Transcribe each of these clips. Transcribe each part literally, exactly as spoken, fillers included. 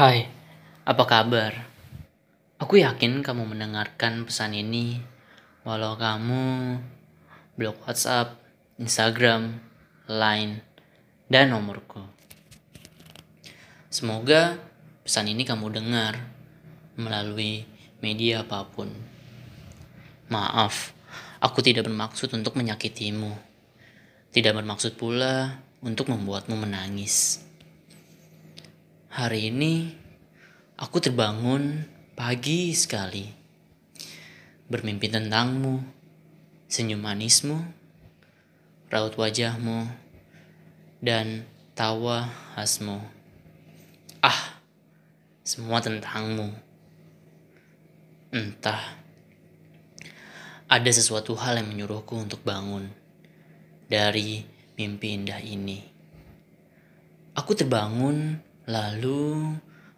Hai, apa kabar? Aku yakin kamu mendengarkan pesan ini walau kamu blok WhatsApp, Instagram, Line, dan nomorku. Semoga pesan ini kamu dengar melalui media apapun. Maaf, aku tidak bermaksud untuk menyakitimu. Tidak bermaksud pula untuk membuatmu menangis. Hari ini, aku terbangun pagi sekali. Bermimpi tentangmu, senyum manismu, raut wajahmu, dan tawa khasmu. Ah, semua tentangmu. Entah, ada sesuatu hal yang menyuruhku untuk bangun dari mimpi indah ini. Aku terbangun. Lalu,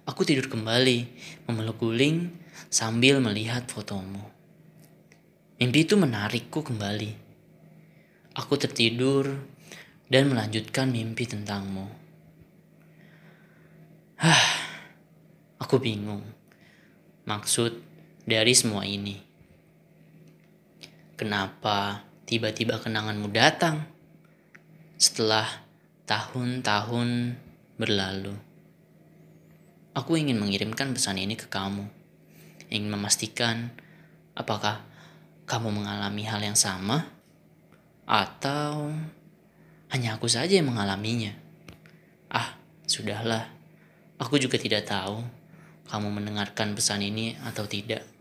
aku tidur kembali, memeluk guling sambil melihat fotomu. Mimpi itu menarikku kembali. Aku tertidur dan melanjutkan mimpi tentangmu. Hah, aku bingung maksud dari semua ini. Kenapa tiba-tiba kenanganmu datang setelah tahun-tahun berlalu? Aku ingin mengirimkan pesan ini ke kamu. Ingin memastikan apakah kamu mengalami hal yang sama atau hanya aku saja yang mengalaminya. Ah, sudahlah. Aku juga tidak tahu kamu mendengarkan pesan ini atau tidak.